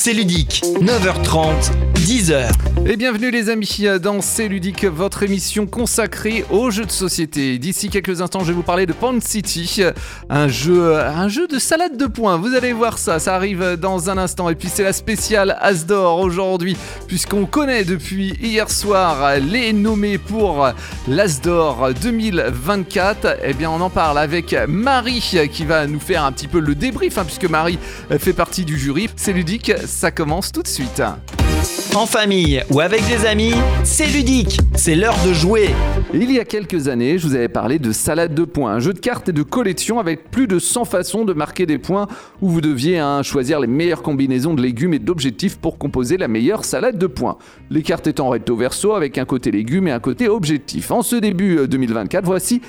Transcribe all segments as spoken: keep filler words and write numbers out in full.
C'est ludique, neuf heures trente, dix heures. Et bienvenue les amis dans C'est ludique, votre émission consacrée aux jeux de société. D'ici quelques instants, je vais vous parler de Point City, un jeu, un jeu de salade de points. Vous allez voir ça, ça arrive dans un instant. Et puis c'est la spéciale As d'Or aujourd'hui, puisqu'on connaît depuis hier soir les nommés pour l'As d'Or deux mille vingt-quatre. Et bien on en parle avec Marie qui va nous faire un petit peu le débrief, hein, puisque Marie fait partie du jury. C'est ludique, ça commence tout de suite. En famille ou avec des amis, c'est ludique, c'est l'heure de jouer. Il y a quelques années, je vous avais parlé de Salade de points, un jeu de cartes et de collection avec plus de cent façons de marquer des points où vous deviez hein, choisir les meilleures combinaisons de légumes et d'objectifs pour composer la meilleure salade de points. Les cartes étant recto verso avec un côté légumes et un côté objectif. En ce début deux mille vingt-quatre, voici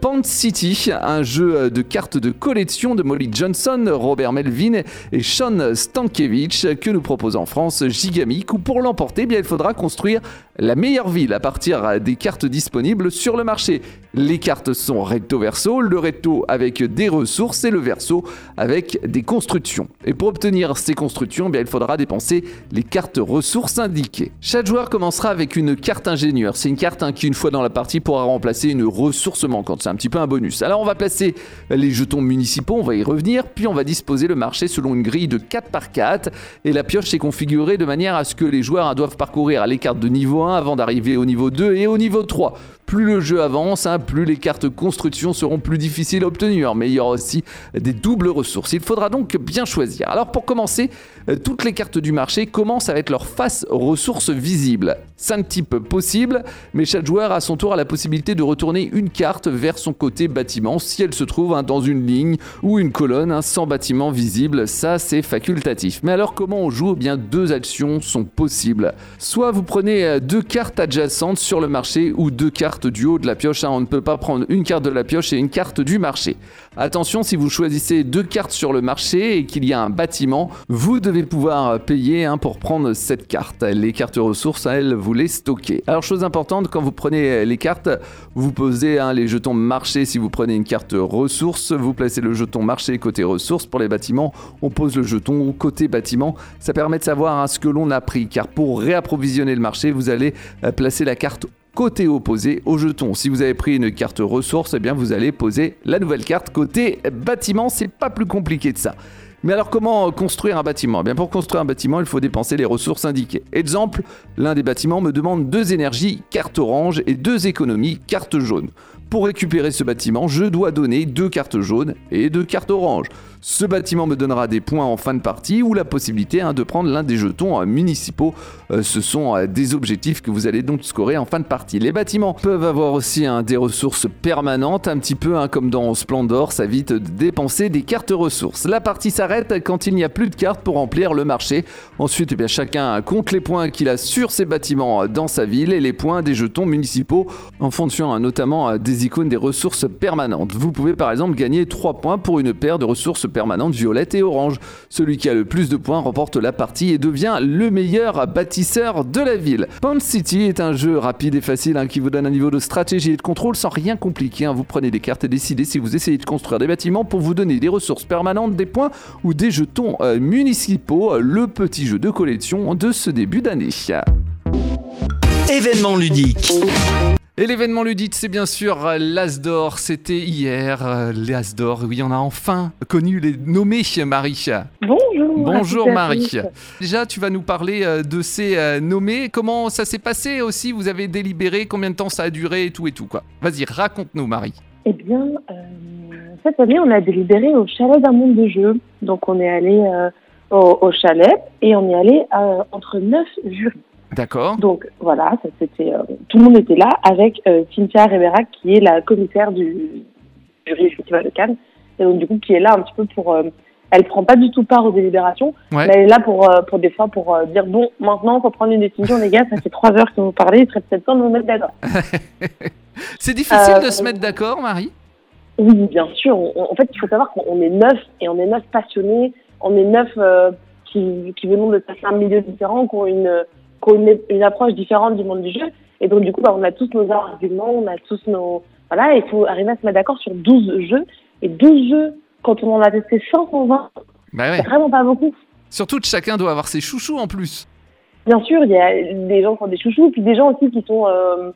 Point City, un jeu de cartes de collection de Molly Johnson, Robert Melvin et Sean Stankiewicz que nous propose en France Gigamic, où pour l'emporter, eh bien, il faudra construire la meilleure ville à partir des cartes disponibles sur le marché. Les cartes sont recto verso, le recto avec des ressources et le verso avec des constructions. Et pour obtenir ces constructions, eh bien, il faudra dépenser les cartes ressources indiquées. Chaque joueur commencera avec une carte ingénieur. C'est une carte hein, qui, une fois dans la partie, pourra remplacer une ressource manquante. C'est un petit peu un bonus. Alors on va placer les jetons municipaux, on va y revenir, puis on va disposer le marché selon une grille de quatre par quatre et la pioche est configurée de manière à ce que les joueurs hein, doivent parcourir les cartes de niveau un avant d'arriver au niveau deux et au niveau trois. Plus le jeu avance, hein, plus les cartes construction seront plus difficiles à obtenir, mais il y aura aussi des doubles ressources. Il faudra donc bien choisir. Alors pour commencer, toutes les cartes du marché commencent avec leur face ressources visibles. cinq types possibles, mais chaque joueur à son tour a la possibilité de retourner une carte vers son côté bâtiment si elle se trouve hein, dans une ligne ou une colonne hein, sans bâtiment visible. Ça c'est facultatif. Mais alors comment on joue ? Eh bien deux actions sont possibles. Soit vous prenez deux cartes adjacentes sur le marché ou deux cartes du haut de la pioche. Hein. On ne peut pas prendre une carte de la pioche et une carte du marché. Attention, si vous choisissez deux cartes sur le marché et qu'il y a un bâtiment, vous devez pouvoir payer hein, pour prendre cette carte. Les cartes ressources, elles, vous les stockez. Alors chose importante, quand vous prenez les cartes, vous posez hein, les jetons marché. Si vous prenez une carte ressources, vous placez le jeton marché côté ressources. Pour les bâtiments, on pose le jeton côté bâtiment. Ça permet de savoir hein, ce que l'on a pris, car pour réapprovisionner le marché, vous allez placer la carte côté opposé au jeton. Si vous avez pris une carte ressource, eh bien vous allez poser la nouvelle carte côté bâtiment. C'est pas plus compliqué que ça. Mais alors comment construire un bâtiment ? Eh bien pour construire un bâtiment, il faut dépenser les ressources indiquées. Exemple, l'un des bâtiments me demande deux énergies, carte orange, et deux économies, carte jaune. Pour récupérer ce bâtiment, je dois donner deux cartes jaunes et deux cartes oranges. Ce bâtiment me donnera des points en fin de partie ou la possibilité hein, de prendre l'un des jetons euh, municipaux. Euh, ce sont euh, des objectifs que vous allez donc scorer en fin de partie. Les bâtiments peuvent avoir aussi hein, des ressources permanentes, un petit peu hein, comme dans Splendor, ça évite de dépenser des cartes ressources. La partie s'arrête quand il n'y a plus de cartes pour remplir le marché. Ensuite, eh bien, chacun compte les points qu'il a sur ses bâtiments euh, dans sa ville et les points des jetons municipaux en fonction hein, notamment euh, des icônes des ressources permanentes. Vous pouvez par exemple gagner trois points pour une paire de ressources permanentes violettes et oranges. Celui qui a le plus de points remporte la partie et devient le meilleur bâtisseur de la ville. Point City est un jeu rapide et facile hein, qui vous donne un niveau de stratégie et de contrôle sans rien compliquer. Hein. Vous prenez des cartes et décidez si vous essayez de construire des bâtiments pour vous donner des ressources permanentes, des points ou des jetons euh, municipaux. Le petit jeu de collection de ce début d'année. Événement ludique. Et l'événement ludique, c'est bien sûr l'As d'Or, c'était hier, l'As d'Or, oui, on a enfin connu les nommés, Marie. Bonjour. Bonjour Marie. Déjà, tu vas nous parler de ces nommés, comment ça s'est passé aussi, vous avez délibéré, combien de temps ça a duré et tout et tout, quoi. Vas-y, raconte-nous Marie. Eh bien, euh, cette année, on a délibéré au chalet d'un monde de jeu, donc on est allé euh, au, au chalet et on est allé euh, entre neuf jurys. D'accord. Donc voilà, ça, c'était, euh, tout le monde était là avec euh, Cynthia Riverac qui est la commissaire du jury du Festival de Cannes et donc du coup qui est là un petit peu pour, euh, elle prend pas du tout part aux délibérations, ouais. Mais elle est là pour euh, pour des fois pour euh, dire bon maintenant faut prendre une décision les gars, ça fait trois heures que vous parlez, il serait peut-être temps de vous mettre d'accord. C'est difficile euh, de se mettre d'accord Marie ? Oui bien sûr, on, on, en fait il faut savoir qu'on est neuf et on est neuf passionnés, on est neuf euh, qui qui venons de passer un milieu différent, qui ont une qu'on ait une approche différente du monde du jeu. Et donc, du coup, bah, on a tous nos arguments, on a tous nos... Voilà, il faut arriver à se mettre d'accord sur douze jeux. Et douze jeux, quand on en a testé cent vingt, bah ouais. C'est vraiment pas beaucoup. Surtout que chacun doit avoir ses chouchous en plus. Bien sûr, il y a des gens qui ont des chouchous, puis des gens aussi qui sont... Euh,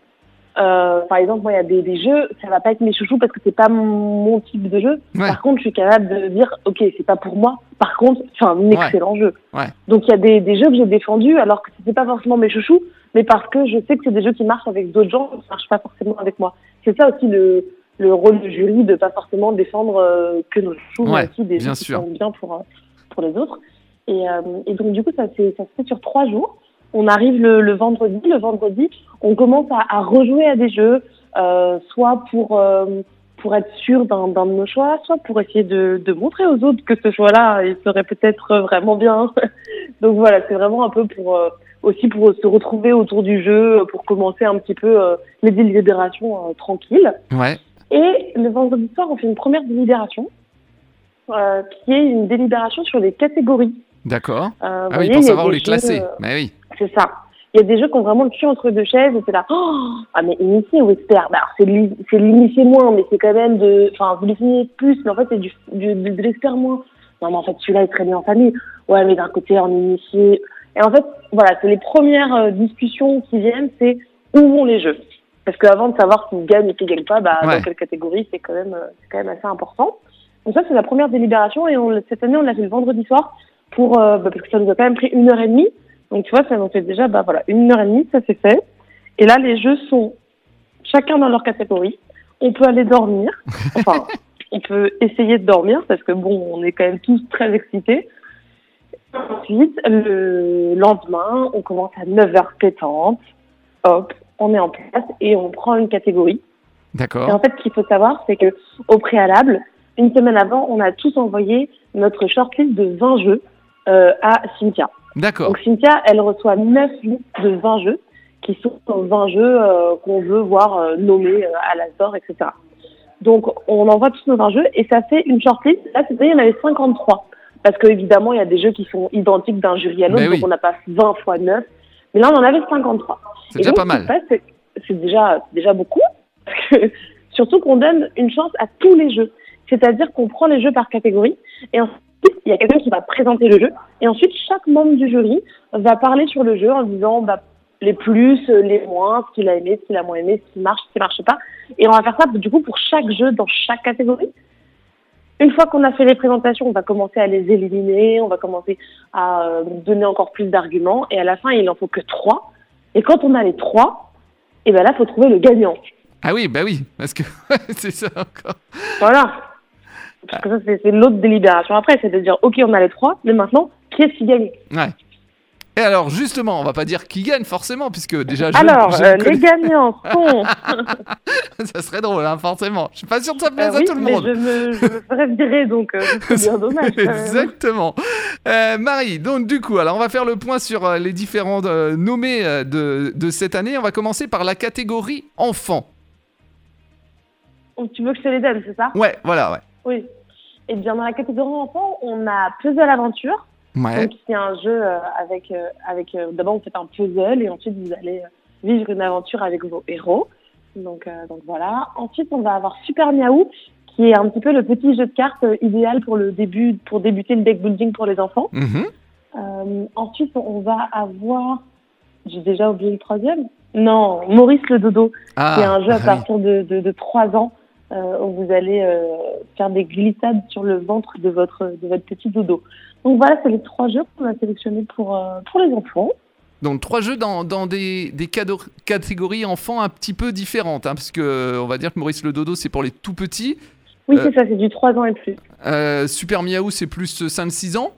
euh, par exemple, moi, il y a des, des jeux, ça va pas être mes chouchous parce que c'est pas mon type de jeu. Ouais. Par contre, je suis capable de dire, ok, c'est pas pour moi. Par contre, c'est un excellent ouais. jeu. Ouais. Donc, il y a des, des jeux que j'ai défendus alors que c'était pas forcément mes chouchous, mais parce que je sais que c'est des jeux qui marchent avec d'autres gens, qui marchent pas forcément avec moi. C'est ça aussi le... le rôle du jury, de pas forcément défendre euh, que nos choses, ouais, mais aussi des choses qui sont bien pour, euh, pour les autres. Et, euh, et donc, du coup, ça, c'est, ça se fait sur trois jours. On arrive le, le vendredi. Le vendredi, on commence à, à rejouer à des jeux, euh, soit pour, euh, pour être sûr d'un, d'un de nos choix, soit pour essayer de, de montrer aux autres que ce choix-là, il serait peut-être vraiment bien. Donc voilà, c'est vraiment un peu pour... Euh, aussi pour se retrouver autour du jeu, pour commencer un petit peu euh, les délibérations euh, tranquilles. Ouais. Et le vendredi soir, on fait une première délibération, euh, qui est une délibération sur les catégories. D'accord. Euh, ah oui, voyez, pour savoir où les jeux, classer. Euh, Mais oui. C'est ça. Il y a des jeux qui ont vraiment le cul entre deux chaises, et c'est là, oh, ah mais initié ou expert, bah alors c'est, li- c'est l'initié moins, mais c'est quand même de, enfin vous l'initiez plus, mais en fait c'est du, du, de, de l'expert moins. Non mais en fait celui-là est très bien en famille. Ouais mais d'un côté on initié... Et en fait, voilà, c'est les premières discussions qui viennent, c'est où vont les jeux. Parce qu'avant de savoir qui gagne et qui gagne pas, bah, ouais. dans quelle catégorie, c'est quand même, c'est quand même assez important. Donc ça, c'est la première délibération. Et on, cette année, on l'a fait le vendredi soir pour, euh, bah, parce que ça nous a quand même pris une heure et demie. Donc tu vois, ça nous fait déjà, bah voilà, une heure et demie, ça c'est fait. Et là, les jeux sont chacun dans leur catégorie. On peut aller dormir. Enfin, on peut essayer de dormir parce que bon, on est quand même tous très excités. Ensuite, le lendemain, on commence à neuf heures pétantes, hop, on est en place et on prend une catégorie. D'accord. Et en fait, ce qu'il faut savoir, c'est que au préalable, une semaine avant, on a tous envoyé notre shortlist de vingt jeux euh, à Cynthia. D'accord. Donc Cynthia, elle reçoit neuf listes de vingt jeux, qui sont vingt jeux euh, qu'on veut voir euh, nommés euh, à l'As d'Or, et cetera. Donc, on envoie tous nos vingt jeux et ça fait une shortlist. Là, cette année, il y en avait cinquante-trois. Parce que, évidemment, il y a des jeux qui sont identiques d'un jury à l'autre, oui. donc on n'a pas vingt fois neuf. Mais là, on en avait cinquante-trois. C'est et déjà donc, pas mal. Passe, c'est, c'est déjà, déjà beaucoup. Parce que, surtout qu'on donne une chance à tous les jeux. C'est-à-dire qu'on prend les jeux par catégorie. Et ensuite, il y a quelqu'un qui va présenter le jeu. Et ensuite, chaque membre du jury va parler sur le jeu en disant bah, les plus, les moins, ce qu'il a aimé, ce qu'il a moins aimé, ce qui marche, ce qui ne marche pas. Et on va faire ça, du coup, pour chaque jeu dans chaque catégorie. Une fois qu'on a fait les présentations, on va commencer à les éliminer, on va commencer à donner encore plus d'arguments. Et à la fin, il n'en faut que trois. Et quand on a les trois, et ben là, il faut trouver le gagnant. Ah oui, bah oui, parce que c'est ça encore. Voilà. Parce que ça, c'est, c'est l'autre délibération après, c'est de dire, ok, on a les trois, mais maintenant, qui est-ce qui gagne ? Ouais. Et alors, justement, on va pas dire qui gagne forcément, puisque déjà... Je, alors, je euh, les gagnants sont... Ça serait drôle, hein, forcément. Je suis pas sûr que ça plaise euh, oui, à tout le monde. Je me, je me ferais virer, donc euh, c'est bien dommage. Exactement. Euh, Marie, donc du coup, alors on va faire le point sur euh, les différents euh, nommés euh, de, de cette année. On va commencer par la catégorie enfants. Oh, tu veux que je te les donne, c'est ça ? Ouais, voilà, ouais. Oui. Et bien, dans la catégorie enfants, on a Puzzle Aventure. Ouais. Donc c'est un jeu avec euh, avec euh, d'abord vous faites un puzzle et ensuite vous allez vivre une aventure avec vos héros. Donc euh, donc voilà. Ensuite on va avoir Super Miaou qui est un petit peu le petit jeu de cartes euh, idéal pour le début pour débuter le deck building pour les enfants. Mm-hmm. Euh, ensuite on va avoir j'ai déjà oublié le troisième. Non, Maurice le dodo ah, qui est un jeu à oui. partir de de, de trois ans euh, où vous allez euh, faire des glissades sur le ventre de votre de votre petit dodo. Donc voilà, c'est les trois jeux qu'on a sélectionnés pour, euh, pour les enfants. Donc trois jeux dans, dans des, des cado- catégories enfants un petit peu différentes, hein, parce qu'on va dire que Maurice le dodo, c'est pour les tout-petits. Oui, euh, c'est ça, c'est du trois ans et plus. Euh, Super Miaou, c'est plus cinq six ans.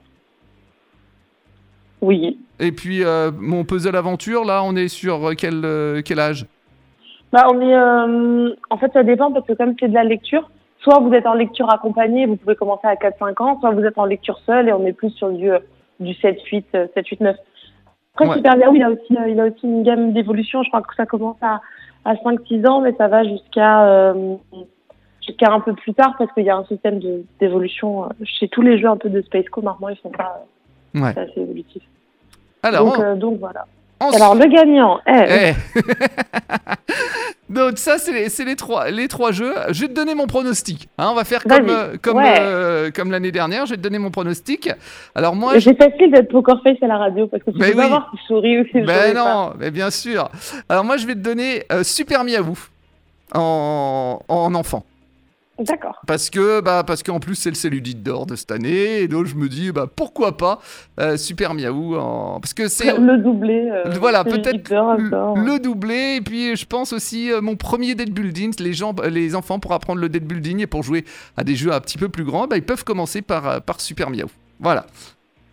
Oui. Et puis, euh, mon Puzzle Aventure, là, on est sur quel, euh, quel âge ? Bah, on est, euh, en fait, ça dépend, parce que comme c'est de la lecture, soit vous êtes en lecture accompagnée, vous pouvez commencer à quatre cinq ans, soit vous êtes en lecture seule et on est plus sur du, du sept huit neuf. Après, ouais. Super Miaou, il a aussi, il a aussi une gamme d'évolution. Je crois que ça commence à, à cinq six ans, mais ça va jusqu'à, euh, jusqu'à un peu plus tard parce qu'il y a un système de, d'évolution. Chez tous les jeux un peu de Space Co, normalement, ils ne sont pas ouais. assez évolutifs. Alors, donc, on... euh, donc voilà. Ensuite... Alors, le gagnant est... Eh. Donc, ça, c'est, les, c'est les, trois, les trois jeux. Je vais te donner mon pronostic. Hein, on va faire comme, euh, comme, ouais. euh, comme l'année dernière. Je vais te donner mon pronostic. Alors, moi... J'ai facile d'être poker face à la radio parce que tu mais peux oui. pas voir si je souris ou si je ne souris pas. Mais bien sûr. Alors, moi, je vais te donner euh, Super Miaou en, en enfant. D'accord. Parce que, bah, parce qu'en plus, c'est le Céludite d'or de cette année. Et donc, je me dis, bah, pourquoi pas euh, Super Miaou en... Parce que c'est... Le doublé. Euh, voilà, peut-être d'or, d'or. Le doublé. Et puis, je pense aussi, euh, mon premier deck building, les, gens, les enfants, pour apprendre le deck building et pour jouer à des jeux un petit peu plus grands, bah, ils peuvent commencer par, par Super Miaou. Voilà.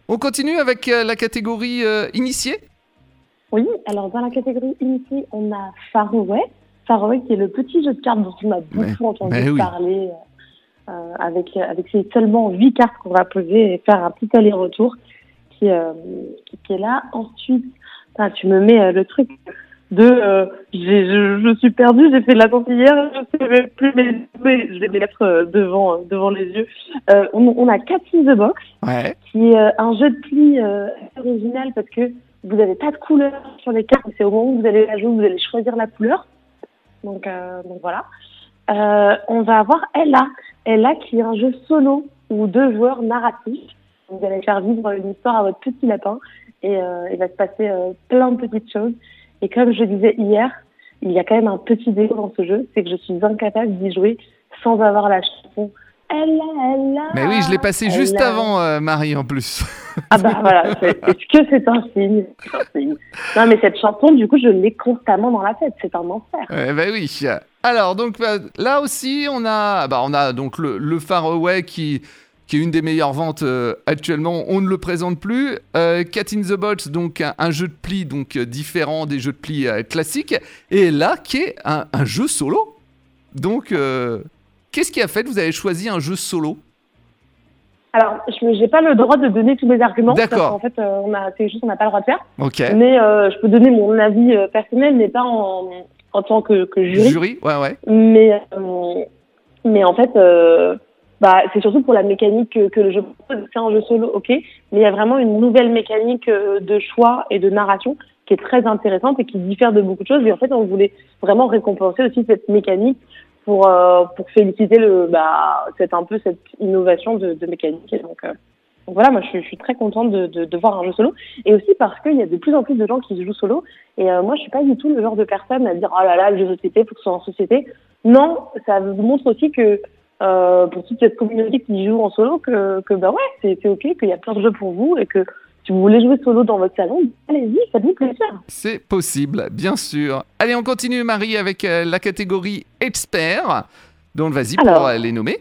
On continue avec euh, la catégorie euh, initiée. Oui, alors dans la catégorie initiée, on a Faraway. Faraway, qui est le petit jeu de cartes dont on a beaucoup mais, entendu mais oui. parler, euh, avec, avec ces seulement huit cartes qu'on va poser et faire un petit aller-retour qui, euh, qui est là. Ensuite, ah, tu me mets euh, le truc de euh, j'ai, je, je suis perdue, j'ai fait de la hier, je sais même plus, mais, mais je vais les mettre euh, devant, euh, devant les yeux. Euh, on, on a Cat in the Box, ouais. qui est euh, un jeu de pli euh, original parce que vous n'avez pas de couleur sur les cartes, c'est au moment où vous allez la jouer, vous allez choisir la couleur. Donc, euh, donc voilà. Euh, on va avoir Ella. Ella qui est un jeu solo ou deux joueurs narratifs. Vous allez faire vivre une histoire à votre petit lapin et euh, il va se passer euh, plein de petites choses. Et comme je disais hier, il y a quand même un petit défaut dans ce jeu, c'est que je suis incapable d'y jouer sans avoir la chanson. Ella, Ella. Mais oui, je l'ai passé Ella. Juste avant, euh, Marie, en plus. Ah bah voilà, c'est, est-ce que c'est un signe, c'est un signe. Non mais cette chanson, du coup, je l'ai constamment dans la tête, c'est un enfer. Eh bah oui. Alors, donc bah, là aussi, on a, bah, on a donc le, le Faraway qui, qui est une des meilleures ventes euh, actuellement, on ne le présente plus. Euh, Cat in the Box, donc un, un jeu de pli donc, différent des jeux de pli euh, classiques. Et là, qui est un, un jeu solo. Donc... Euh, qu'est-ce qui a fait que vous avez choisi un jeu solo ? Alors, je n'ai pas le droit de donner tous mes arguments. D'accord. Parce qu'en fait, euh, on a, c'est juste qu'on n'a pas le droit de faire. Okay. Mais euh, je peux donner mon avis euh, personnel, mais pas en, en tant que, que jury. Jury, ouais, ouais. Mais, euh, mais en fait, euh, bah, c'est surtout pour la mécanique que, que le jeu propose. C'est un jeu solo, ok. Mais il y a vraiment une nouvelle mécanique de choix et de narration qui est très intéressante et qui diffère de beaucoup de choses. Et en fait, on voulait vraiment récompenser aussi cette mécanique pour euh, pour féliciter le bah c'est un peu cette innovation de, de mécanique et donc, euh, donc voilà moi je, je suis très contente de, de de voir un jeu solo et aussi parce qu'il y a de plus en plus de gens qui jouent solo et euh, moi je suis pas du tout le genre de personne à dire oh là là le jeu de société faut que ce soit en société. Non, ça montre aussi que euh, pour toute cette communauté qui joue en solo que que bah ouais c'est c'est ok, qu'il y a plein de jeux pour vous et que si vous voulez jouer solo dans votre salon, allez-y, ça vous plaisir. C'est possible, bien sûr. Allez, on continue, Marie, avec euh, la catégorie expert. Donc, vas-y pour Alors, les nommer.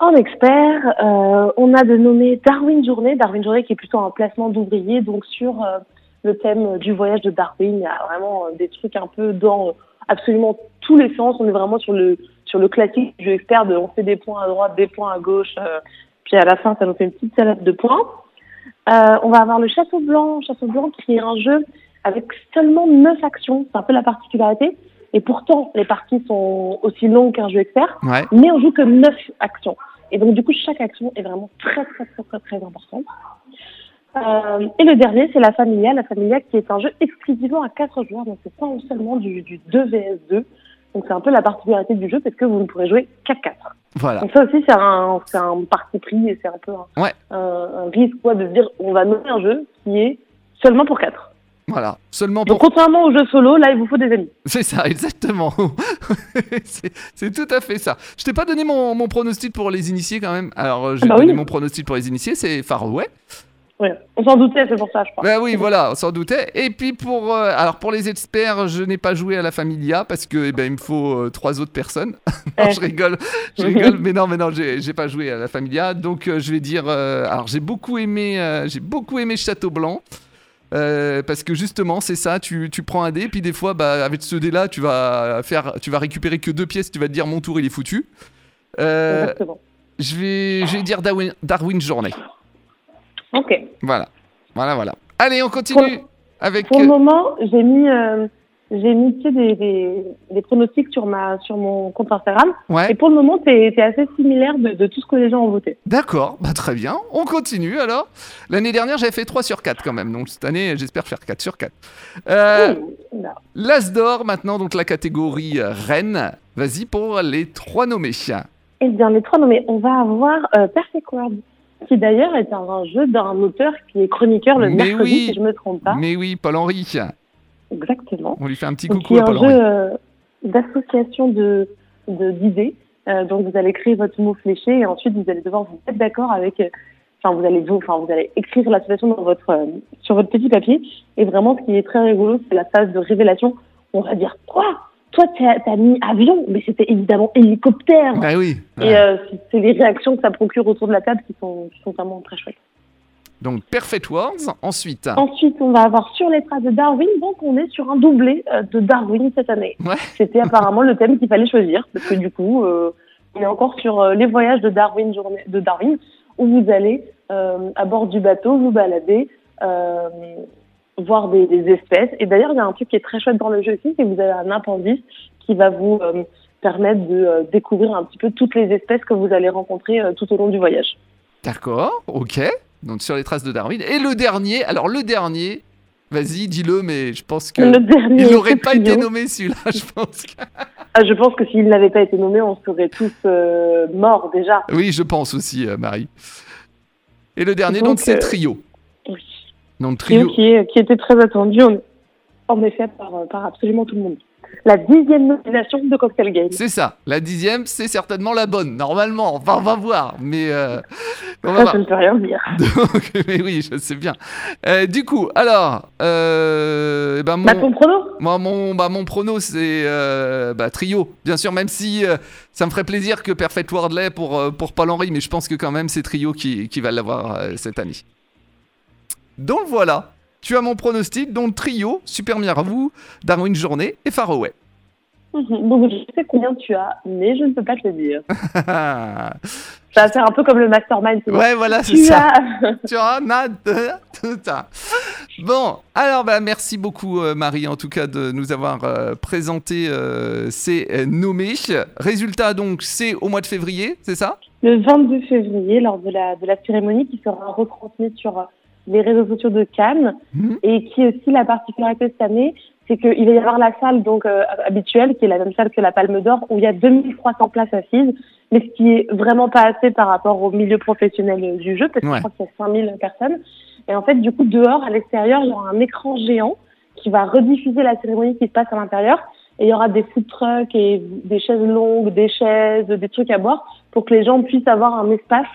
En expert, euh, on a de nommer Darwin Journée. Darwin Journée qui est plutôt un placement d'ouvriers, donc sur euh, le thème du voyage de Darwin. Il y a vraiment euh, des trucs un peu dans euh, absolument tous les sens. On est vraiment sur le, sur le classique du expert de on fait des points à droite, des points à gauche. Euh, puis à la fin, ça nous fait une petite salade de points. Euh, on va avoir le Château Blanc, Château Blanc qui est un jeu avec seulement neuf actions, c'est un peu la particularité, et pourtant les parties sont aussi longues qu'un jeu expert, ouais. mais on joue que neuf actions, et donc du coup chaque action est vraiment très très très très, très importante. Euh, et le dernier c'est La Familia, La Familia qui est un jeu exclusivement à quatre joueurs, donc c'est pas seulement du, du deux contre deux, donc c'est un peu la particularité du jeu parce que vous ne pourrez jouer qu'à quatre. Voilà. Donc ça aussi c'est un, c'est un parti pris et c'est un peu un, ouais. un, un risque quoi, de dire on va nommer un jeu qui est seulement pour quatre. Voilà, seulement pour... Donc contrairement au jeu solo, là il vous faut des amis. C'est ça, exactement. c'est, c'est tout à fait ça. Je t'ai pas donné mon, mon pronostic pour les initiés quand même. Alors j'ai bah donné oui. mon pronostic pour les initiés, c'est Faraway. Oui, on s'en doutait, c'est pour ça, je crois. Ben oui, voilà, on s'en doutait. Et puis, pour, euh, alors pour les experts, je n'ai pas joué à La Familia parce que eh ben, il me faut euh, trois autres personnes. non, eh. Je rigole, je rigole, mais non, mais non, j'ai, j'ai pas joué à La Familia. Donc, euh, je vais dire... Euh, alors, j'ai beaucoup aimé, euh, j'ai beaucoup aimé Château Blanc euh, parce que, justement, c'est ça, tu, tu prends un dé, puis des fois, bah, avec ce dé-là, tu vas, faire, tu vas récupérer que deux pièces, tu vas te dire « Mon tour, il est foutu euh, ». Exactement. Je vais, je vais dire Darwin, Darwin Journée. Ok. Voilà, voilà, voilà. Allez, on continue pour, avec... Pour le moment, j'ai mis euh, j'ai mis des, des, des pronostics sur, ma, sur mon compte Instagram. Ouais. Et pour le moment, c'est assez similaire de, de tout ce que les gens ont voté. D'accord, bah, très bien. On continue alors. L'année dernière, j'avais fait trois sur quatre quand même. Donc cette année, j'espère faire quatre sur quatre. Euh, oui, l'As d'Or maintenant, donc la catégorie reine. Vas-y pour les trois nommés. Eh bien, les trois nommés, on va avoir euh, Perfect World, qui d'ailleurs est un jeu d'un auteur qui est chroniqueur le mais mercredi, oui, si je ne me trompe pas. Mais oui, Paul-Henri. Exactement. On lui fait un petit coucou à Paul-Henri. C'est un jeu euh, d'association de, de, d'idées. Euh, donc, vous allez créer votre mot fléché et ensuite, vous allez devoir vous mettre d'accord avec... Enfin, euh, vous allez vous, vous allez écrire l'association dans votre, euh, sur votre petit papier. Et vraiment, ce qui est très rigolo, c'est la phase de révélation. On va dire, quoi ? Toi, t'as, t'as mis avion, mais c'était évidemment hélicoptère. Bah oui. Et euh, c'est, c'est les réactions que ça procure autour de la table qui sont, qui sont vraiment très chouettes. Donc, Perfect Words, ensuite. Ensuite, on va avoir Sur les traces de Darwin. Donc, on est sur un doublé euh, de Darwin cette année. Ouais. C'était apparemment le thème qu'il fallait choisir. Parce que du coup, euh, on est encore sur euh, les voyages de Darwin, journée, de Darwin, où vous allez euh, à bord du bateau, vous balader, euh, voir des, des espèces. Et d'ailleurs, il y a un truc qui est très chouette dans le jeu aussi, c'est que vous avez un appendice qui va vous euh, permettre de euh, découvrir un petit peu toutes les espèces que vous allez rencontrer euh, tout au long du voyage. D'accord, ok. Donc, Sur les traces de Darwin. Et le dernier, alors le dernier, vas-y, dis-le, mais je pense que il n'aurait pas été nommé celui-là, je pense. Que... ah, je pense que s'il n'avait pas été nommé, on serait tous euh, morts déjà. Oui, je pense aussi, euh, Marie. Et le dernier, donc, donc c'est euh... Trio. Oui. Donc, Trio. Trio qui, est, qui était très attendu, en effet, par, par absolument tout le monde. La dixième nomination de Cocktail Games. C'est ça. La dixième, c'est certainement la bonne. Normalement, enfin, on va voir. Mais euh, on va ça, voir. Je ne peux rien dire. Donc, mais oui, je sais bien. Euh, du coup, alors, euh, bah, mon, bah, ton prono. Moi, mon, bah, mon prono, c'est euh, bah, Trio. Bien sûr, même si euh, ça me ferait plaisir que Perfect World l'ait pour euh, pour Paul-Henri, mais je pense que quand même, c'est Trio qui qui va l'avoir euh, cette année. Donc voilà. Tu as mon pronostic, donc Trio, Super Miaou, Darwin Journée et Faraway. Donc je sais combien tu as, mais je ne peux pas te le dire. Ça va faire un peu comme le mastermind. Sinon. Ouais, voilà, c'est tu ça. As... tu as nada. Bon, alors bah, merci beaucoup euh, Marie, en tout cas, de nous avoir euh, présenté euh, ces euh, nommés. Résultat, donc, c'est au mois de février, c'est ça ? Le vingt-deux février, lors de la, de la cérémonie qui sera retransmise sur... les réseaux sociaux de Cannes, mmh. et qui aussi, la particularité cette année, c'est qu'il va y avoir la salle donc euh, habituelle, qui est la même salle que la Palme d'Or, où il y a deux mille trois cents places assises, mais ce qui est vraiment pas assez par rapport au milieu professionnel du jeu, parce que ouais. je crois qu'il y a cinq mille personnes. Et en fait, du coup, dehors, à l'extérieur, il y aura un écran géant qui va rediffuser la cérémonie qui se passe à l'intérieur, et il y aura des food trucks et des chaises longues, des chaises, des trucs à boire, pour que les gens puissent avoir un espace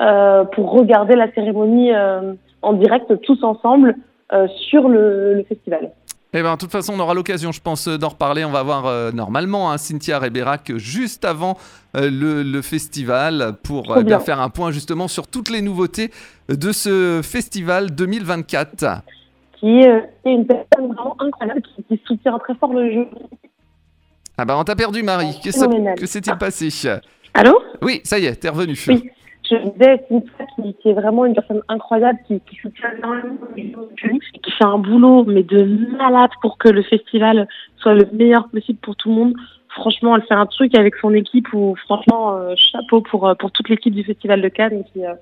euh, pour regarder la cérémonie euh, en direct tous ensemble euh, sur le, le festival. Eh ben, de toute façon, on aura l'occasion, je pense, d'en reparler. On va voir euh, normalement hein, Cynthia Reberac juste avant euh, le, le festival pour euh, bien faire un point justement sur toutes les nouveautés de ce festival deux mille vingt-quatre. Qui euh, est une personne vraiment incroyable qui, qui soutient très fort le jeu. Ah ben, on t'a perdu, Marie. Que, ça, que s'est-il ah. passé ? Allô ? Oui, ça y est, t'es revenue. Oui. Je disais, Cynthia, qui, qui est vraiment une personne incroyable, qui, qui soutient énormément le jeu, qui fait un boulot, mais de malade pour que le festival soit le meilleur possible pour tout le monde. Franchement, elle fait un truc avec son équipe où, franchement, euh, chapeau pour, pour toute l'équipe du Festival de Cannes qui, euh,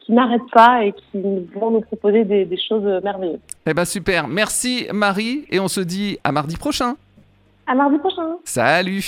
qui n'arrête pas et qui vont nous proposer des, des choses merveilleuses. Eh ben super. Merci Marie et on se dit à mardi prochain. À mardi prochain. Salut.